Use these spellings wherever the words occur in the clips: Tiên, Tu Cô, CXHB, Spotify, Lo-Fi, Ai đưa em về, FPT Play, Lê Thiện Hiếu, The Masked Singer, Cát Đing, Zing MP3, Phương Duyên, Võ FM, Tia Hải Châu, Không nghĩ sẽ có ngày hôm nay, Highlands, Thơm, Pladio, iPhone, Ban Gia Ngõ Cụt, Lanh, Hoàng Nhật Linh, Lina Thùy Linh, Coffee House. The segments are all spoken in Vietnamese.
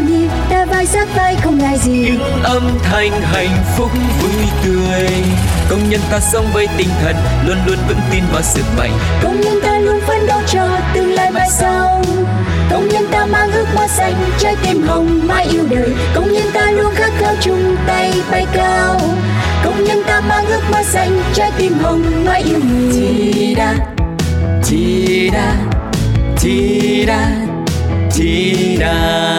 nhịp, ta vai sát vai không ngại gì. Những âm thanh hạnh phúc vui tươi, công nhân ta sống với tinh thần luôn luôn vững tin vào sức mạnh. Công nhân ta luôn phấn đấu cho tương lai mai sau. Công nhân ta mang ước mơ xanh, trái tim hồng mãi yêu đời. Công nhân ta luôn khát khao chung tay bay cao. Công nhân ta mang ước mơ xanh, trái tim hồng mãi yêu người. Chi đa, chi đa, chi đa, chi đa.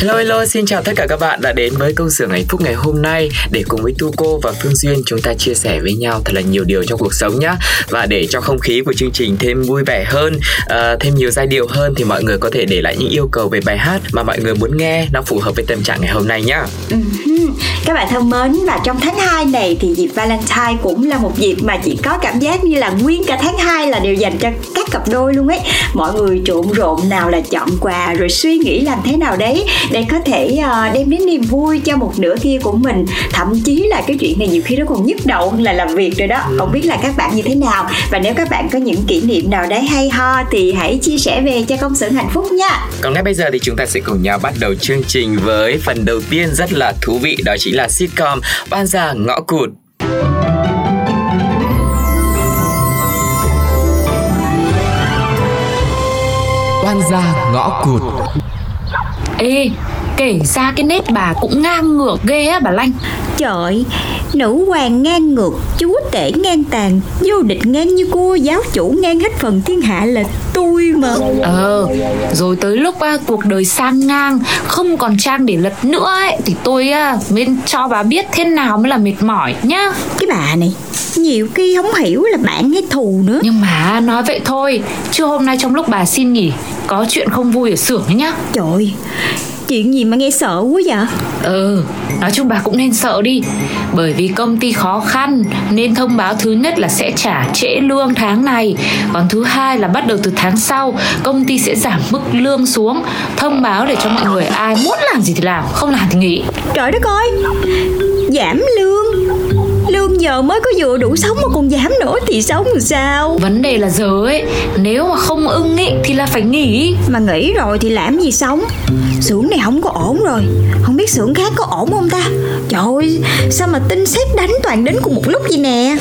Hello, hello, xin chào tất cả các bạn đã đến với Công xưởng Hạnh Phúc ngày hôm nay để cùng với Tu Cô và Phương Duyên chúng ta chia sẻ với nhau thật là nhiều điều trong cuộc sống nhé. Và để cho không khí của chương trình thêm vui vẻ hơn, thêm nhiều giai điệu hơn thì mọi người có thể để lại những yêu cầu về bài hát mà mọi người muốn nghe nó phù hợp với tâm trạng ngày hôm nay nhé. Các bạn thân mến, và trong tháng 2 này thì dịp Valentine cũng là một dịp mà chị có cảm giác như là nguyên cả tháng 2 là đều dành cho các cặp đôi luôn ấy. Mọi người trộn rộn nào là chọn quà rồi suy nghĩ làm thế nào đấy để có thể đem đến niềm vui cho một nửa kia của mình. Thậm chí là cái chuyện này nhiều khi nó còn nhức đầu hơn là làm việc rồi đó. Không biết là các bạn như thế nào, và nếu các bạn có những kỷ niệm nào đấy hay ho thì hãy chia sẻ về cho Công xưởng Hạnh Phúc nha. Còn ngay bây giờ thì chúng ta sẽ cùng nhau bắt đầu chương trình với phần đầu tiên rất là thú vị, đó chính là sitcom Ban Gia Ngõ Cụt. Ban Gia Ngõ Cụt. Ê, kể ra cái nét bà cũng ngang ngược ghê á bà Lanh. Trời, nữ hoàng ngang ngược, chúa tể ngang tàn, vô địch ngang như cua, giáo chủ ngang hết phần thiên hạ là tôi mà. Rồi tới lúc cuộc đời sang ngang, không còn trang để lật nữa ấy, thì tôi mới cho bà biết thế nào mới là mệt mỏi nhá. Cái bà này, nhiều khi không hiểu là bạn hay thù nữa. Nhưng mà nói vậy thôi, chứ hôm nay trong lúc bà xin nghỉ, có chuyện không vui ở xưởng ấy nhá. Trời, chuyện gì mà nghe sợ quá vậy? Nói chung bà cũng nên sợ đi, bởi vì công ty khó khăn nên thông báo thứ nhất là sẽ trả trễ lương tháng này, còn thứ hai là bắt đầu từ tháng sau công ty sẽ giảm mức lương xuống, thông báo để cho mọi người ai muốn làm gì thì làm, không làm thì nghỉ. Trời đất ơi, giảm lương giờ mới có vừa đủ sống mà còn giảm nữa thì sống làm sao? Vấn đề là giờ ấy, nếu mà không ưng ý thì là phải nghỉ, mà nghỉ rồi thì làm gì sống? Xưởng này không có ổn rồi, không biết xưởng khác có ổn không ta? Trời ơi, sao mà tin sét đánh toàn đến cùng một lúc vậy nè.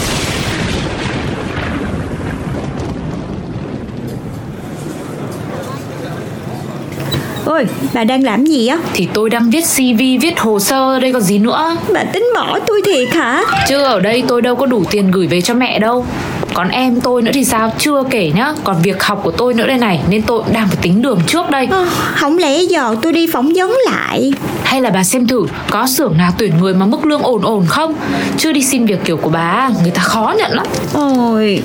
Ôi, bà đang làm gì á? Thì tôi đang viết CV, viết hồ sơ đây còn gì nữa. Bà tính bỏ tôi thiệt hả? Chứ ở đây tôi đâu có đủ tiền gửi về cho mẹ đâu. Còn em tôi nữa thì sao, chưa kể nhá, còn việc học của tôi nữa đây này, nên tôi cũng đang phải tính đường trước đây. Không lẽ giờ tôi đi phỏng vấn lại? Hay là bà xem thử có xưởng nào tuyển người mà mức lương ổn không? Chứ đi xin việc kiểu của bà, người ta khó nhận lắm. Ôi,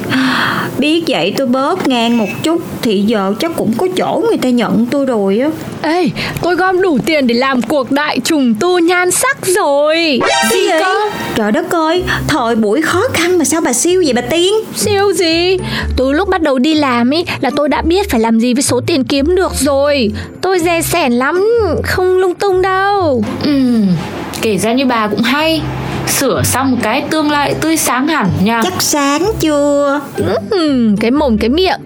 biết vậy tôi bớt ngang một chút thì giờ chắc cũng có chỗ người ta nhận tôi rồi á. Ê, tôi gom đủ tiền để làm cuộc đại trùng tu nhan sắc rồi. Gì cơ? Trời đất ơi, thời buổi khó khăn mà sao bà siêu vậy bà Tiên? Siêu gì? Từ lúc bắt đầu đi làm ý là tôi đã biết phải làm gì với số tiền kiếm được rồi. Tôi dè sẻn lắm, không lung tung đâu. Kể ra như bà cũng hay, sửa xong một cái tương lai tươi sáng hẳn nha. Chắc sáng chưa? Cái mồm cái miệng.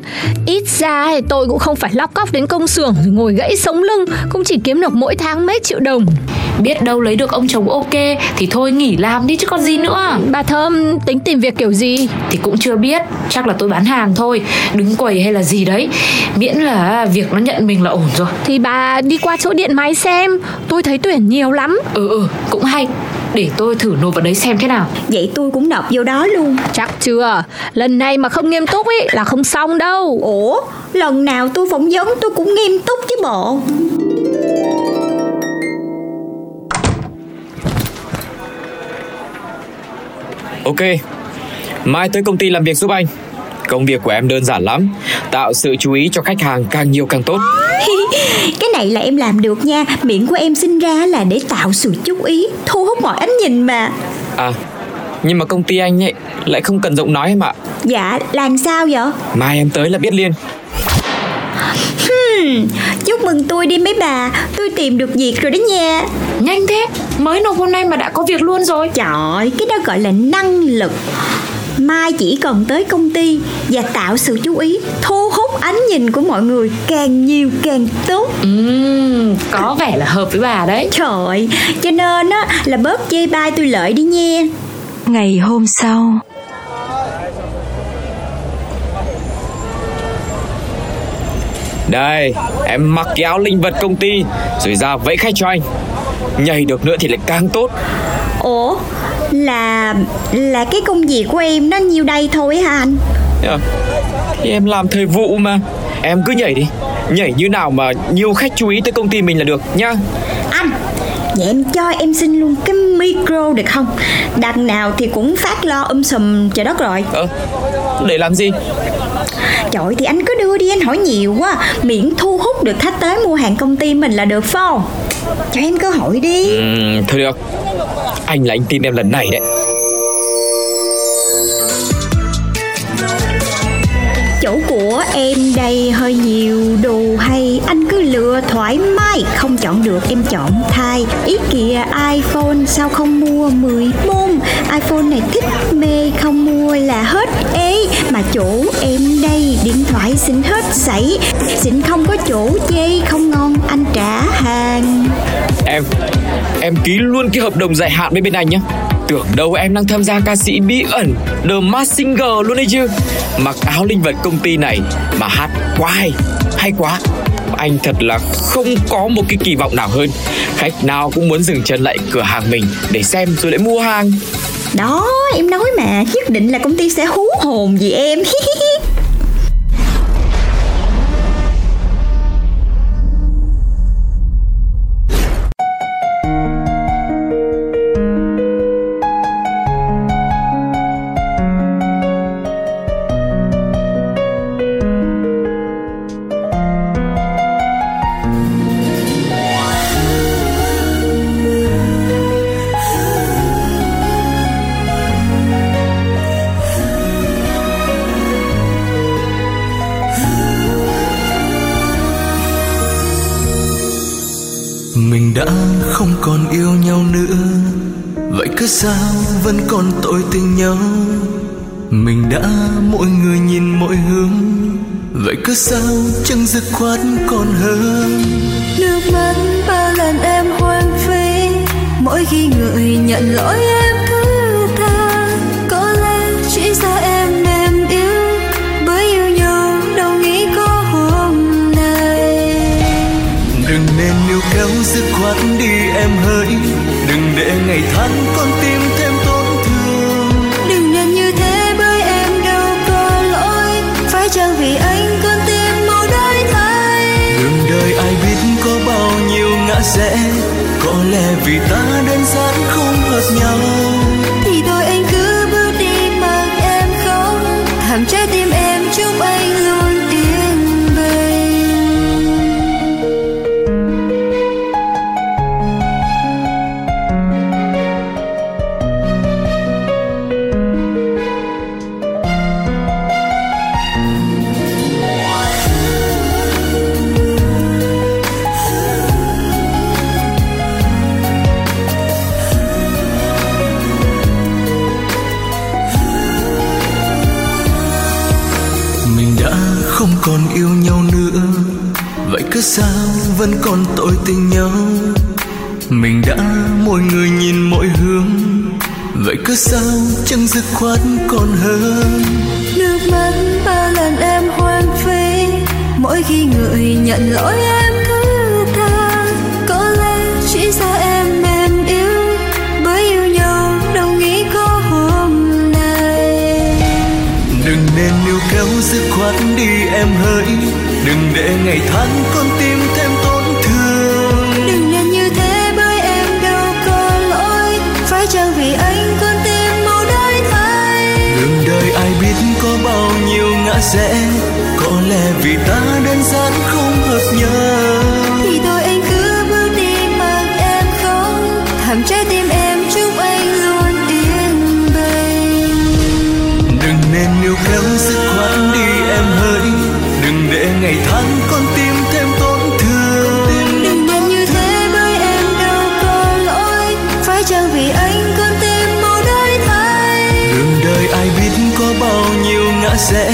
Ít ra thì tôi cũng không phải lóc cóc đến công xưởng rồi ngồi gãy sống lưng, cũng chỉ kiếm được mỗi tháng mấy triệu đồng. Biết đâu lấy được ông chồng ok thì thôi nghỉ làm đi chứ còn gì nữa. Bà Thơm tính tìm việc kiểu gì? Thì cũng chưa biết, chắc là tôi bán hàng thôi, đứng quầy hay là gì đấy, miễn là việc nó nhận mình là ổn rồi. Thì bà đi qua chỗ điện máy xem, tôi thấy tuyển nhiều lắm. Cũng hay, để tôi thử nộp vào đấy xem thế nào. Vậy tôi cũng nộp vô đó luôn. Chắc chưa, lần này mà không nghiêm túc ý là không xong đâu. Ủa, lần nào tôi phỏng vấn tôi cũng nghiêm túc chứ bộ. Ok, mai tới công ty làm việc giúp anh. Công việc của em đơn giản lắm, tạo sự chú ý cho khách hàng càng nhiều càng tốt. Cái này là em làm được nha. Miệng của em sinh ra là để tạo sự chú ý, thu hút mọi ánh nhìn mà. À, nhưng mà công ty anh ấy lại không cần giọng nói em ạ. Dạ, làm sao vậy? Mai em tới là biết liền. Chúc mừng tôi đi mấy bà, tôi tìm được việc rồi đó nha. Nhanh thế, mới nộp hôm nay mà đã có việc luôn rồi. Trời, cái đó gọi là năng lực. Mai chỉ cần tới công ty và tạo sự chú ý, thu hút ánh nhìn của mọi người càng nhiều càng tốt. Có vẻ là hợp với bà đấy. Trời, cho nên á là bớt chê bai tôi lợi đi nha. Ngày hôm sau. Đây, em mặc cái áo linh vật công ty rồi ra vẫy khách cho anh. Nhảy được nữa thì lại càng tốt. Ủa, là cái công việc của em nó nhiêu đây thôi hả anh? Thì em làm thời vụ mà. Em cứ nhảy đi, nhảy như nào mà nhiều khách chú ý tới công ty mình là được nhá. Anh, vậy em cho em xin luôn cái micro được không? Đằng nào thì cũng phát lo sùm trời đất rồi. Để làm gì? Trời, thì anh cứ đưa đi, anh hỏi nhiều quá. Miễn thu hút được khách tới mua hàng công ty mình là được phải không? Cho em cơ hội đi. Thôi được, anh là anh tin em lần này đấy. Chỗ của em đây hơi nhiều đồ hay, anh cứ lựa thoải mái. Không chọn được em chọn thay. Ý kìa iPhone sao không mua 10 môn. iPhone này thích mê, không mua là hết ế. Mà chỗ em đây điện thoại xịn hết sảy. Xịn không có chỗ chê, không ngon anh trả hàng. Em ký luôn cái hợp đồng dài hạn bên anh nhé. Tưởng đâu em đang tham gia ca sĩ bí ẩn The Masked Singer luôn đấy chứ. Mặc áo linh vật công ty này mà hát quá hay quá. Anh thật là không có một cái kỳ vọng nào hơn. Khách nào cũng muốn dừng chân lại cửa hàng mình để xem rồi lại mua hàng. Đó, em nói mà, nhất định là công ty sẽ hú hồn vì em. Không còn yêu nhau nữa, vậy cứ sao vẫn còn tội tình nhau. Mình đã mỗi người nhìn mỗi hướng, vậy cứ sao chẳng dứt khoát còn hơn. Nước mắt bao lần em hoang phí, mỗi khi người nhận lỗi em cứ tha. Có lẽ chỉ ra em yêu, bởi yêu nhau đâu nghĩ có hôm nay. Đừng nên níu kéo dứt khoát đi em hỡi, đừng để ngày tháng con tim thêm tổn thương. Đừng nên như thế bởi em đâu có lỗi, phải chăng vì anh con tim mau đổi thay. Đường đời ai biết có bao nhiêu ngã rẽ, có lẽ vì ta đơn giản không hợp nhau. Thì thôi anh cứ bước đi mặc em khóc, thầm trái tim em chúc anh luôn yên bình. Không còn yêu nhau nữa, vậy cứ sao vẫn còn tội tình nhau. Mình đã mỗi người nhìn mỗi hướng, vậy cứ sao chẳng dứt khoát còn hơn. Nước mắt bao lần em hoang phí, mỗi khi người nhận lỗi em cứ tha. Có lẽ chỉ ra em yêu, bởi yêu nhau đâu nghĩ có hôm nay. Đừng nên níu kéo dứt khoát đi em hỡi, đừng để ngày tháng con tim thêm tổn thương. Đừng nên như thế bởi em đâu có lỗi, phải chăng vì anh con tim mau đổi thay. Đường đời ai biết có bao nhiêu ngày quá dễ, có lẽ vì ta đơn giản không hợp nhau. Thì thôi anh cứ bước đi mặc em không, thẳng trái tim em chúc anh luôn yên bình. Đừng nên níu kéo dứt khoát đi em hỡi, đừng để ngày tháng con tim thêm tổn thương. Đừng nên như thế với em đâu có lỗi, phải chăng vì anh con tim mau đổi thay. Đường đời ai biết có bao nhiêu ngã rẽ,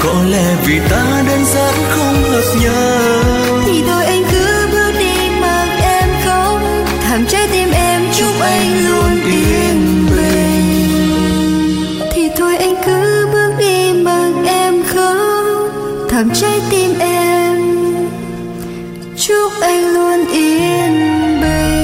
có lẽ vì ta đơn giản không hợp nhau. Thì thôi anh cứ bước đi mặc em không, thẳng trái tim em chúc anh luôn yên bình. Thì thôi anh cứ bước đi mặc em không, thẳng trái tim em chúc anh luôn yên bình.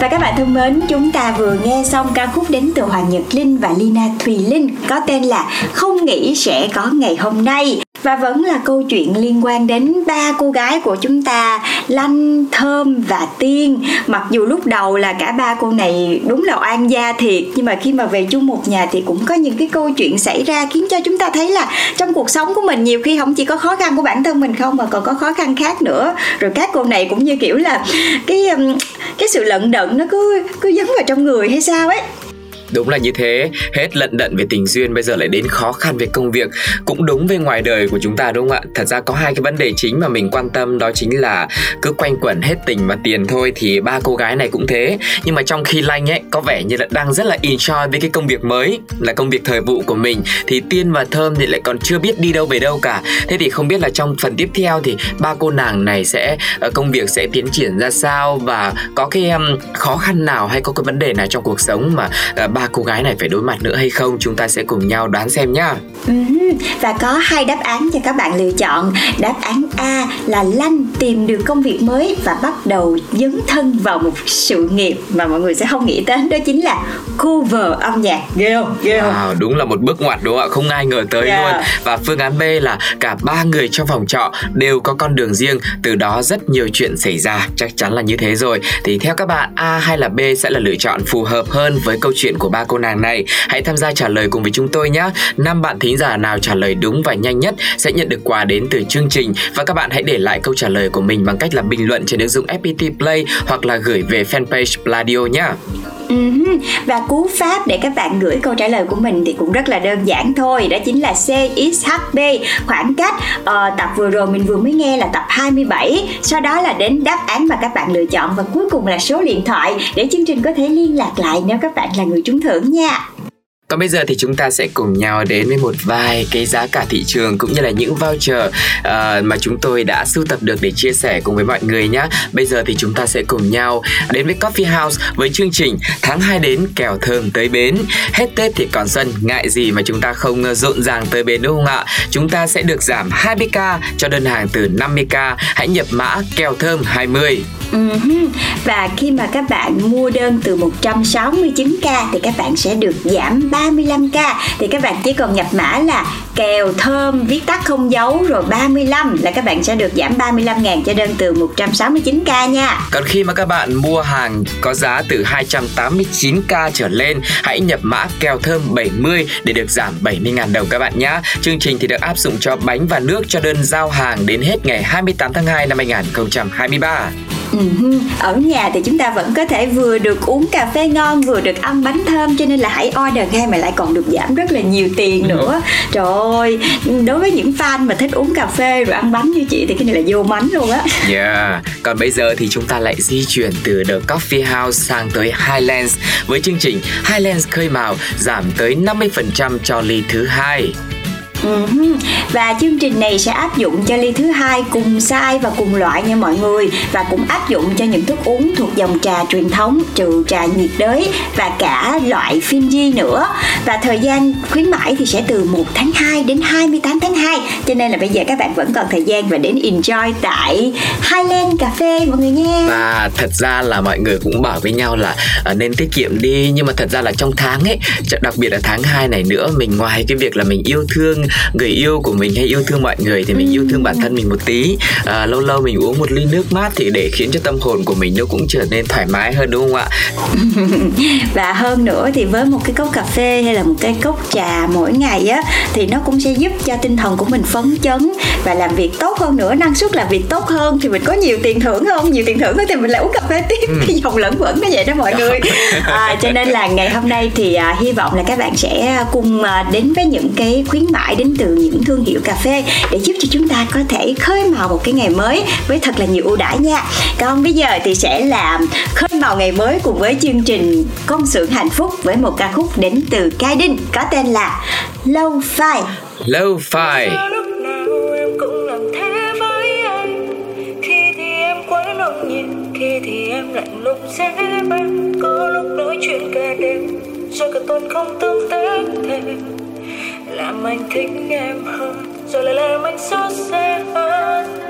Và các bạn thân mến, chúng ta vừa nghe xong ca khúc đến từ Hoàng Nhật Linh và Lina Thùy Linh có tên là Không nghĩ sẽ có ngày hôm nay. Và vẫn là câu chuyện liên quan đến ba cô gái của chúng ta, Lanh, Thơm và Tiên. Mặc dù lúc đầu là cả ba cô này đúng là oan gia thiệt, nhưng mà khi mà về chung một nhà thì cũng có những cái câu chuyện xảy ra khiến cho chúng ta thấy là trong cuộc sống của mình nhiều khi không chỉ có khó khăn của bản thân mình không, mà còn có khó khăn khác nữa. Rồi các cô này cũng như kiểu là cái sự lận đận nó cứ dấn vào trong người hay sao ấy. Đúng là như thế, hết lận đận về tình duyên bây giờ lại đến khó khăn về công việc, cũng đúng với ngoài đời của chúng ta đúng không ạ? Thật ra có hai cái vấn đề chính mà mình quan tâm, đó chính là cứ quanh quẩn hết tình và tiền thôi, thì ba cô gái này cũng thế. Nhưng mà trong khi Lanh ấy có vẻ như là đang rất là enjoy với cái công việc mới là công việc thời vụ của mình, thì Tiên và Thơm thì lại còn chưa biết đi đâu về đâu cả. Thế thì không biết là trong phần tiếp theo thì ba cô nàng này sẽ công việc sẽ tiến triển ra sao, và có cái khó khăn nào hay có cái vấn đề nào trong cuộc sống mà ba cô gái này phải đối mặt nữa hay không, chúng ta sẽ cùng nhau đoán xem nhá. Và có hai đáp án cho các bạn lựa chọn. Đáp án A là Lanh tìm được công việc mới và bắt đầu dấn thân vào một sự nghiệp mà mọi người sẽ không nghĩ đến, đó chính là cover âm nhạc. Ghê không? Đúng là một bước ngoặt đúng không ạ? Không ai ngờ tới luôn. Và phương án B là cả ba người trong phòng trọ đều có con đường riêng, từ đó rất nhiều chuyện xảy ra. Chắc chắn là như thế rồi. Thì theo các bạn, A hay là B sẽ là lựa chọn phù hợp hơn với câu chuyện của ba cô nàng này? Hãy tham gia trả lời cùng với chúng tôi nhé. 5 bạn thính giả nào trả lời đúng và nhanh nhất sẽ nhận được quà đến từ chương trình. Và các bạn hãy để lại câu trả lời của mình bằng cách là bình luận trên ứng dụng FPT Play hoặc là gửi về fanpage Pladio nhé. Và cú pháp để các bạn gửi câu trả lời của mình thì cũng rất là đơn giản thôi, đó chính là CXHB khoảng cách tập vừa rồi mình vừa mới nghe là tập 27, sau đó là đến đáp án mà các bạn lựa chọn, và cuối cùng là số điện thoại để chương trình có thể liên lạc lại nếu các bạn là người trúng thưởng nha. Còn bây giờ thì chúng ta sẽ cùng nhau đến với một vài cái giá cả thị trường cũng như là những voucher mà chúng tôi đã sưu tập được để chia sẻ cùng với mọi người nhé. Bây giờ thì chúng ta sẽ cùng nhau đến với Coffee House với chương trình Tháng 2 đến kèo Thơm tới bến. Hết Tết thì còn sân, ngại gì mà chúng ta không rộn ràng tới bến đúng không ạ? Chúng ta sẽ được giảm 20k cho đơn hàng từ 50k. Hãy nhập mã kèo Thơm 20. Và khi mà các bạn mua đơn từ 169k thì các bạn sẽ được giảm 35k. Thì các bạn chỉ cần nhập mã là kèo Thơm viết tắt không dấu rồi 35 là các bạn sẽ được giảm 35.000 cho đơn từ 169k nha. Còn khi mà các bạn mua hàng có giá từ 289k trở lên, hãy nhập mã kèo Thơm 70 để được giảm 70.000 đồng các bạn nhé. Chương trình thì được áp dụng cho bánh và nước cho đơn giao hàng đến hết ngày 28 tháng 2 năm 2023. Ở nhà thì chúng ta vẫn có thể vừa được uống cà phê ngon vừa được ăn bánh thơm, cho nên là hãy order ngay mà lại còn được giảm rất là nhiều tiền nữa. Trời ơi, đối với những fan mà thích uống cà phê rồi ăn bánh như chị thì cái này là vô mánh luôn á. Còn bây giờ thì chúng ta lại di chuyển từ The Coffee House sang tới Highlands với chương trình Highlands khơi mào giảm tới 50% cho ly thứ 2. Và chương trình này sẽ áp dụng cho ly thứ 2 cùng size và cùng loại nha mọi người, và cũng áp dụng cho những thức uống thuộc dòng trà truyền thống trừ trà nhiệt đới và cả loại Finji nữa. Và thời gian khuyến mãi thì sẽ từ 1 tháng 2 đến 28 tháng 2, cho nên là bây giờ các bạn vẫn còn thời gian và đến enjoy tại Highland Cà Phê mọi người nha. Và thật ra là mọi người cũng bảo với nhau là nên tiết kiệm đi, nhưng mà thật ra là trong tháng ấy, đặc biệt là tháng 2 này nữa, mình ngoài cái việc là mình yêu thương người yêu của mình hay yêu thương mọi người thì mình yêu thương bản thân mình một tí. Lâu lâu mình uống một ly nước mát thì để khiến cho tâm hồn của mình nó cũng trở nên thoải mái hơn, đúng không ạ? Và hơn nữa thì với một cái cốc cà phê hay là một cái cốc trà mỗi ngày á, thì nó cũng sẽ giúp cho tinh thần của mình phấn chấn và làm việc tốt hơn nữa, năng suất làm việc tốt hơn, thì mình có nhiều tiền thưởng hơn, nhiều tiền thưởng thì mình lại uống cà phê tiếp. Cái dòng lẫn quẩn nó vậy đó mọi người. Cho nên là ngày hôm nay thì hy vọng là các bạn sẽ cùng đến với những cái khuyến mãi đến từ những thương hiệu cà phê để giúp cho chúng ta có thể khơi mào một cái ngày mới với thật là nhiều ưu đãi nha. Còn bây giờ thì sẽ là khơi mào ngày mới cùng với chương trình Công xưởng hạnh phúc với một ca khúc đến từ Cát Đing có tên là Lo-Fi. Lo-Fi. Khi thì em lạnh lùng dễ bên, có lúc nói chuyện cả đêm rồi cả tuần không tương tác thêm, làm anh thích em hơn rồi lại làm anh xót xa hơn.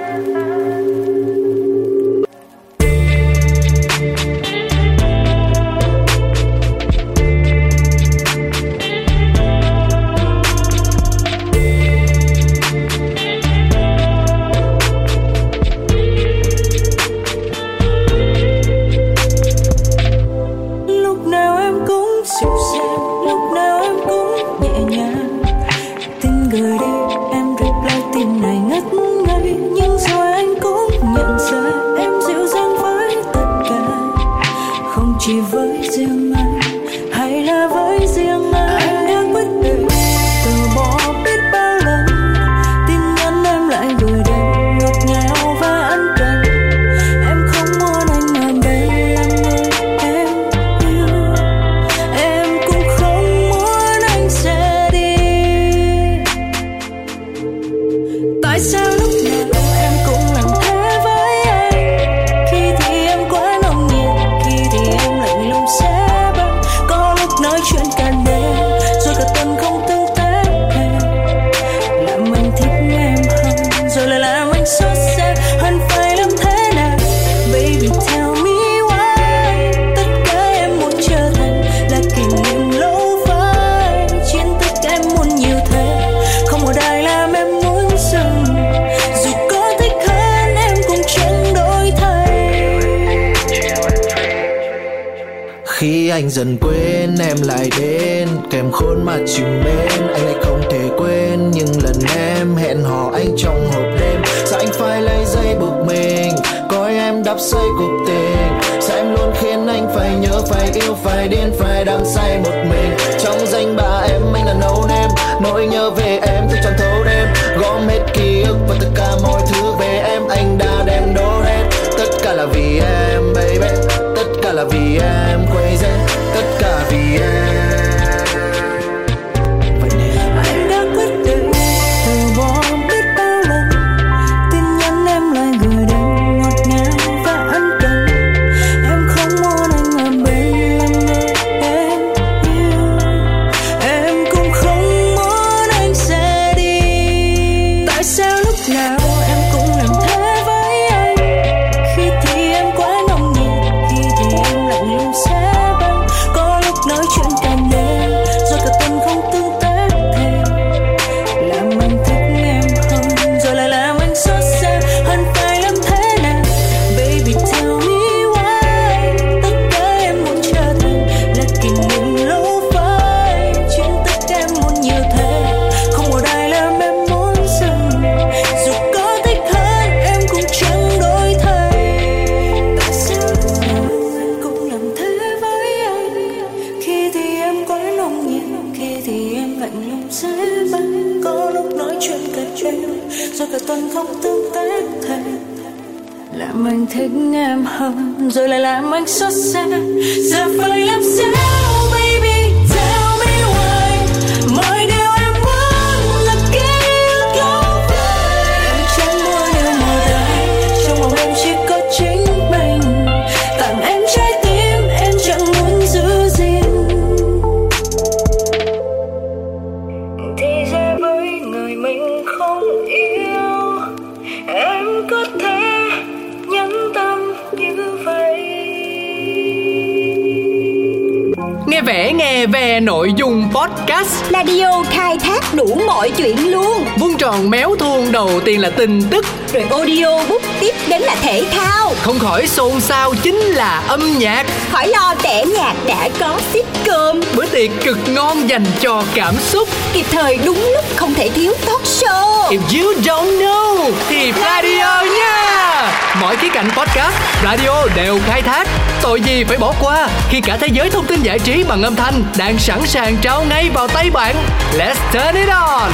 Anh dần quên em lại đến, kèm khôn mặt chịu mến. Anh lại không thể quên những lần em hẹn hò anh trong hộp đêm. Sao anh phải lấy dây buộc mình, coi em đắp xây cuộc tình. Sao em luôn khiến anh phải nhớ, phải yêu, phải điên, phải đắm say một mình. Trong danh bạ em, anh là no name. Nỗi nhớ về em thì chẳng thấu đêm. Gom hết ký ức và tất cả mọi thứ về em, anh đã đem đổ hết. Tất cả là vì em baby, tất cả là vì em quay dây. Rồi lại làm anh xót xa. Giờ phải làm sao? để nghe về nội dung podcast. Pladio khai thác đủ mọi chuyện luôn. Vuông tròn méo thuôn, đầu tiên là tin tức, rồi audio book, tiếp đến là thể thao. Không khỏi xôn xao chính là âm nhạc. Khỏi lo tẻ nhạc đã có xít cơm. Bữa tiệc cực ngon dành cho cảm xúc. Kịp thời đúng lúc không thể thiếu talk show. If you don't know thì Pladio nha. Mọi khía cạnh podcast, Pladio đều khai thác. Tội gì phải bỏ qua khi cả thế giới thông tin giải trí bằng âm thanh đang sẵn sàng trao ngay vào tay bạn. Let's turn it on.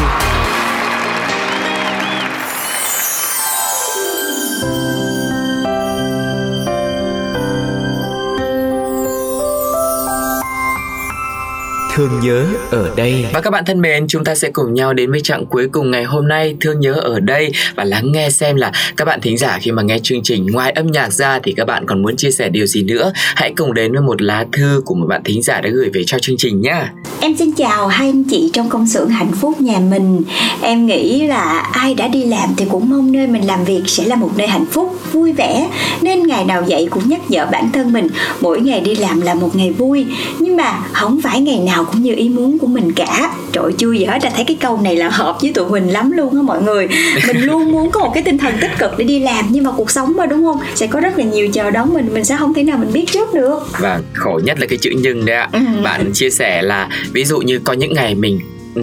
Thương nhớ ở đây. Và các bạn thân mến, chúng ta sẽ cùng nhau đến với chặng cuối cùng ngày hôm nay, Thương nhớ ở đây, và lắng nghe xem là các bạn thính giả khi mà nghe chương trình, ngoài âm nhạc ra thì các bạn còn muốn chia sẻ điều gì nữa. Hãy cùng đến với một lá thư của một bạn thính giả đã gửi về cho chương trình nha. Em xin chào hai anh chị trong công xưởng hạnh phúc nhà mình. Em nghĩ là ai đã đi làm thì cũng mong nơi mình làm việc sẽ là một nơi hạnh phúc, vui vẻ, nên ngày nào dậy cũng nhắc nhở bản thân mình mỗi ngày đi làm là một ngày vui. Nhưng mà không phải ngày nào cũng như ý muốn của mình cả. Trời chui dở ra, thấy cái câu này là hợp với tụi mình lắm luôn á mọi người. Mình luôn muốn có một cái tinh thần tích cực để đi làm, nhưng mà cuộc sống mà đúng không, sẽ có rất là nhiều chờ đón mình sẽ không thể nào mình biết trước được. Và khổ nhất là cái chữ nhưng đấy ạ. Bạn chia sẻ là ví dụ như có những ngày mình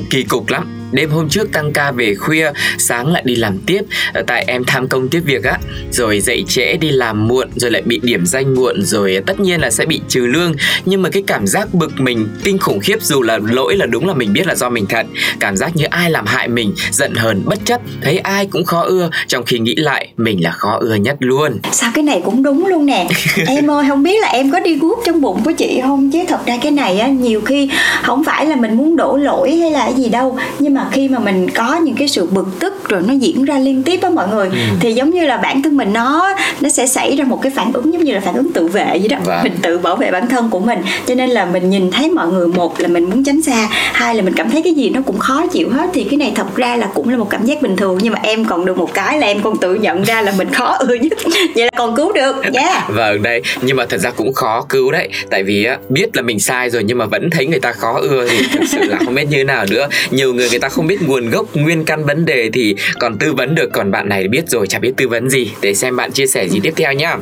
kỳ cục lắm, đêm hôm trước tăng ca về khuya, sáng lại đi làm tiếp, tại em tham công tiếp việc á, rồi dậy trễ đi làm muộn, rồi lại bị điểm danh muộn, rồi tất nhiên là sẽ bị trừ lương. Nhưng mà cái cảm giác bực mình kinh khủng khiếp, dù là lỗi là đúng là mình biết là do mình thật, cảm giác như ai làm hại mình, giận hờn bất chấp, thấy ai cũng khó ưa, trong khi nghĩ lại mình là khó ưa nhất luôn. Sao cái này cũng đúng luôn nè. Em ơi, không biết là em có đi guốc trong bụng của chị không, chứ thật ra cái này á, nhiều khi không phải là mình muốn đổ lỗi hay là gì đâu, nhưng mà khi mà mình có những cái sự bực tức rồi nó diễn ra liên tiếp á mọi người, thì giống như là bản thân mình nó sẽ xảy ra một cái phản ứng giống như là phản ứng tự vệ vậy đó. Mình tự bảo vệ bản thân của mình, cho nên là mình nhìn thấy mọi người, một là mình muốn tránh xa, hai là mình cảm thấy cái gì nó cũng khó chịu hết. Thì cái này thật ra là cũng là một cảm giác bình thường, nhưng mà em còn được một cái là em còn tự nhận ra là mình khó ưa nhất, vậy là còn cứu được nha. Vâng đấy, nhưng mà thật ra cũng khó cứu đấy, tại vì biết là mình sai rồi nhưng mà vẫn thấy người ta khó ưa thì thực sự là không biết như thế nào nữa. Nhiều người ta không biết nguồn gốc nguyên căn vấn đề thì còn tư vấn được, còn bạn này biết rồi chả biết tư vấn gì. Để xem bạn chia sẻ gì tiếp theo nhá.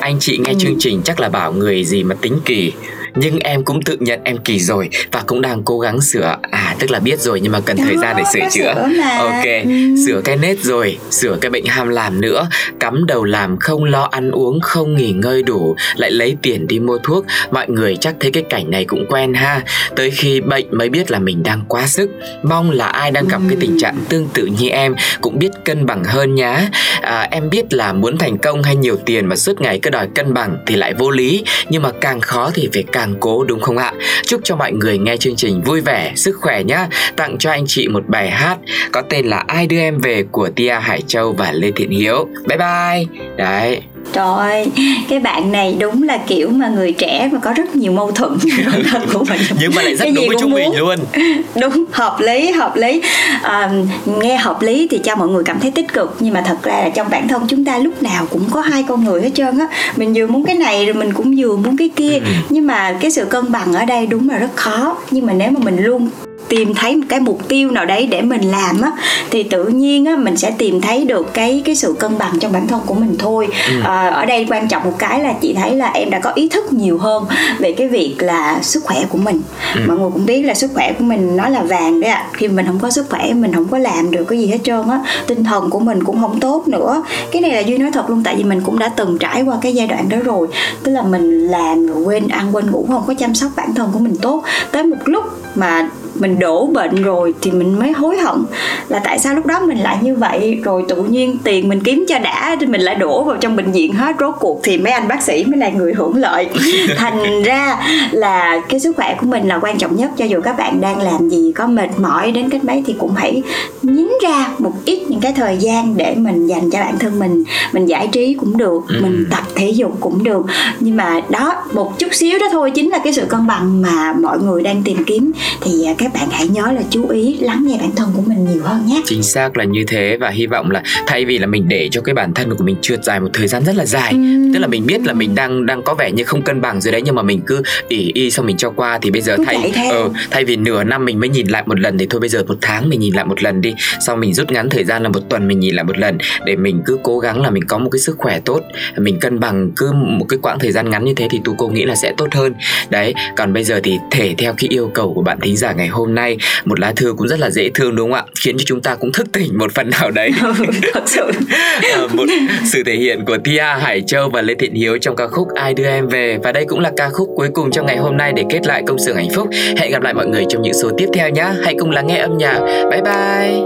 Anh chị nghe chương trình chắc là bảo người gì mà tính kỳ, nhưng em cũng tự nhận em kỳ rồi và cũng đang cố gắng sửa. Tức là biết rồi nhưng mà cần thời gian để sửa chữa. Sửa cái nết rồi, sửa cái bệnh ham làm nữa, cắm đầu làm không lo ăn uống, không nghỉ ngơi đủ, lại lấy tiền đi mua thuốc. Mọi người chắc thấy cái cảnh này cũng quen ha. Tới khi bệnh mới biết là mình đang quá sức. Mong là ai đang gặp cái tình trạng tương tự như em cũng biết cân bằng hơn nhá. Em biết là muốn thành công hay nhiều tiền mà suốt ngày cứ đòi cân bằng thì lại vô lý, nhưng mà càng khó thì phải càng cố, đúng không ạ? Chúc cho mọi người nghe chương trình vui vẻ, sức khỏe nhá. Tặng cho anh chị một bài hát có tên là Ai Đưa Em Về của Tia Hải Châu và Lê Thiện Hiếu. Bye bye. Đấy. Trời ơi, cái bạn này đúng là kiểu mà người trẻ mà có rất nhiều mâu thuẫn của mình. Nhưng mà lại rất đúng với chúng mình luôn. Đúng, hợp lý. Nghe hợp lý thì cho mọi người cảm thấy tích cực, nhưng mà thật ra là trong bản thân chúng ta lúc nào cũng có hai con người hết trơn á. Mình vừa muốn cái này rồi mình cũng vừa muốn cái kia. Nhưng mà cái sự cân bằng ở đây đúng là rất khó. Nhưng mà nếu mà mình luôn tìm thấy một cái mục tiêu nào đấy để mình làm á, thì tự nhiên á mình sẽ tìm thấy được cái sự cân bằng trong bản thân của mình thôi. Ở đây quan trọng một cái là chị thấy là em đã có ý thức nhiều hơn về cái việc là sức khỏe của mình. Mọi người cũng biết là sức khỏe của mình nó là vàng đấy ạ. Khi mình không có sức khỏe mình không có làm được cái gì hết trơn á, tinh thần của mình cũng không tốt nữa. Cái này là Duy nói thật luôn, tại vì mình cũng đã từng trải qua cái giai đoạn đó rồi. Tức là mình làm rồi quên ăn quên ngủ, không có chăm sóc bản thân của mình tốt, tới một lúc mà mình đổ bệnh rồi thì mình mới hối hận là tại sao lúc đó mình lại như vậy. Rồi tự nhiên tiền mình kiếm cho đã thì mình lại đổ vào trong bệnh viện hết, rốt cuộc thì mấy anh bác sĩ mới là người hưởng lợi. Thành ra là cái sức khỏe của mình là quan trọng nhất. Cho dù các bạn đang làm gì, có mệt mỏi đến cách mấy thì cũng hãy nhín ra một ít những cái thời gian để mình dành cho bản thân mình. Mình giải trí cũng được, mình tập thể dục cũng được, nhưng mà đó, một chút xíu đó thôi chính là cái sự cân bằng mà mọi người đang tìm kiếm. Thì các bạn hãy nhớ là chú ý lắng nghe bản thân của mình nhiều hơn nhé. Chính xác là như thế, và hy vọng là thay vì là mình để cho cái bản thân của mình trượt dài một thời gian rất là dài, tức là mình biết là mình đang có vẻ như không cân bằng rồi đấy, nhưng mà mình cứ ỷ y xong mình cho qua, thì bây giờ thay vì nửa năm mình mới nhìn lại một lần thì thôi bây giờ một tháng mình nhìn lại một lần đi, sau mình rút ngắn thời gian là một tuần mình nhìn lại một lần, để mình cứ cố gắng là mình có một cái sức khỏe tốt, mình cân bằng cứ một cái quãng thời gian ngắn như thế thì Tu Cô nghĩ là sẽ tốt hơn đấy. Còn bây giờ thì thể theo cái yêu cầu của bạn thính giả ngày hôm nay, một lá thư cũng rất là dễ thương đúng không ạ, khiến cho chúng ta cũng thức tỉnh một phần nào đấy. Thật sự một sự thể hiện của Tia Hải Châu và Lê Thiện Hiếu trong ca khúc Ai Đưa Em Về, và đây cũng là ca khúc cuối cùng trong ngày hôm nay để kết lại công xưởng hạnh phúc. Hẹn gặp lại mọi người trong những số tiếp theo nhé. Hãy cùng lắng nghe âm nhạc. Bye bye.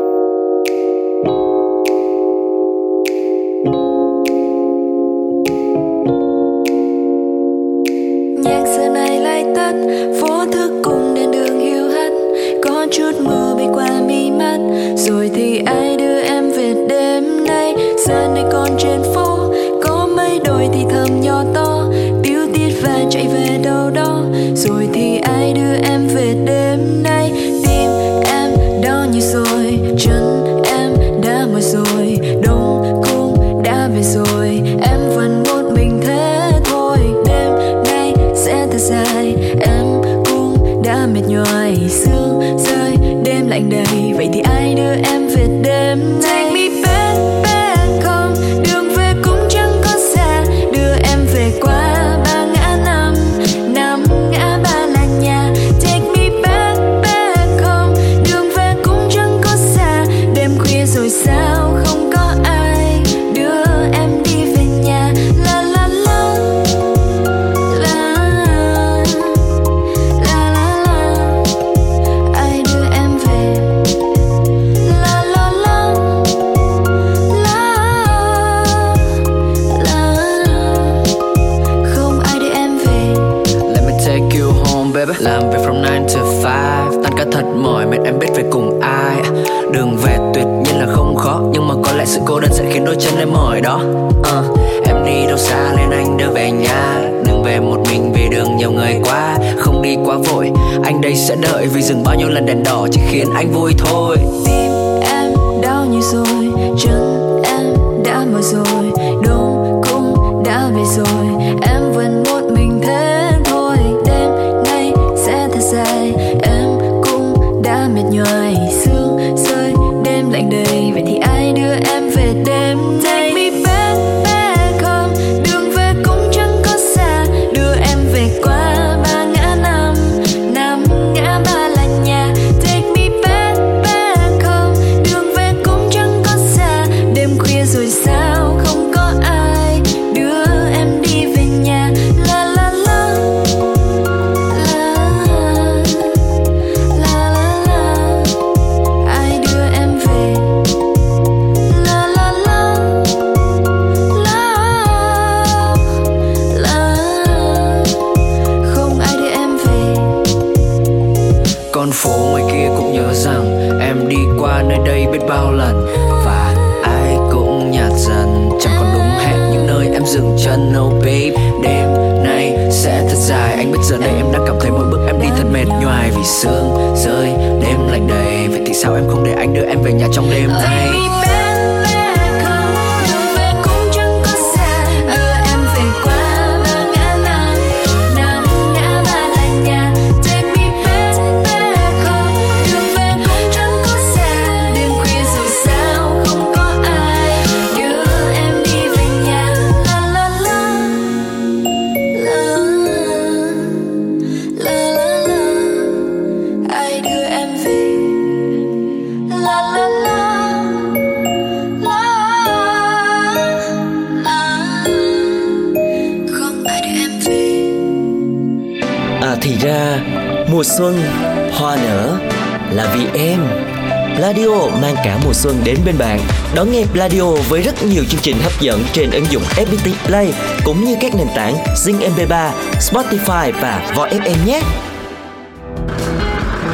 Xuân đến bên bạn. Đón nghe Pladio với rất nhiều chương trình hấp dẫn trên ứng dụng FPT Play cũng như các nền tảng Zing MP3, Spotify và Võ FM nhé.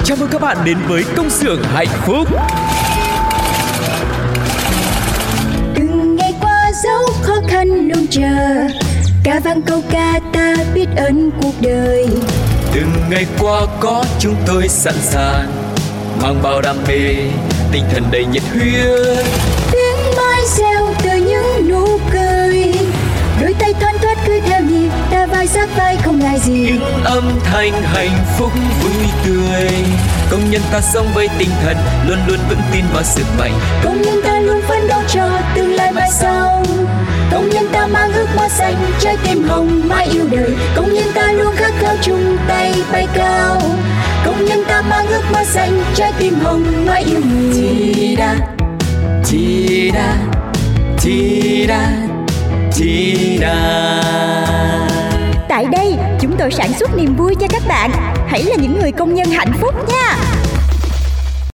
Chào mừng các bạn đến với công xưởng hạnh phúc. Từng ngày qua dấu khó khăn luôn chờ, ca vang câu ca ta biết ơn cuộc đời. Từng ngày qua có chúng tôi sẵn sàng mang bao đam mê, tinh thần đầy nhiệt huyết. Tiếng mai reo từ những nụ cười, đôi tay thoăn thoắt cứ theo nhịp, ta vai sát vai không ngại gì. Những âm thanh hạnh phúc vui tươi, công nhân ta sống với tinh thần luôn luôn vững tin vào sức mạnh. Công nhân ta luôn phấn đấu cho tương lai mai sau. Công nhân ta mang ước mơ xanh, trái tim hồng mãi yêu đời. Công nhân ta luôn khát khao chung tay bay cao. Công nhân ta mang ước mơ xanh, trái tim hồng mãi yêu người. Chi đa, chi đa, chi đa, chi đa. Tại đây, chúng tôi sản xuất niềm vui cho các bạn. Hãy là những người công nhân hạnh phúc nha.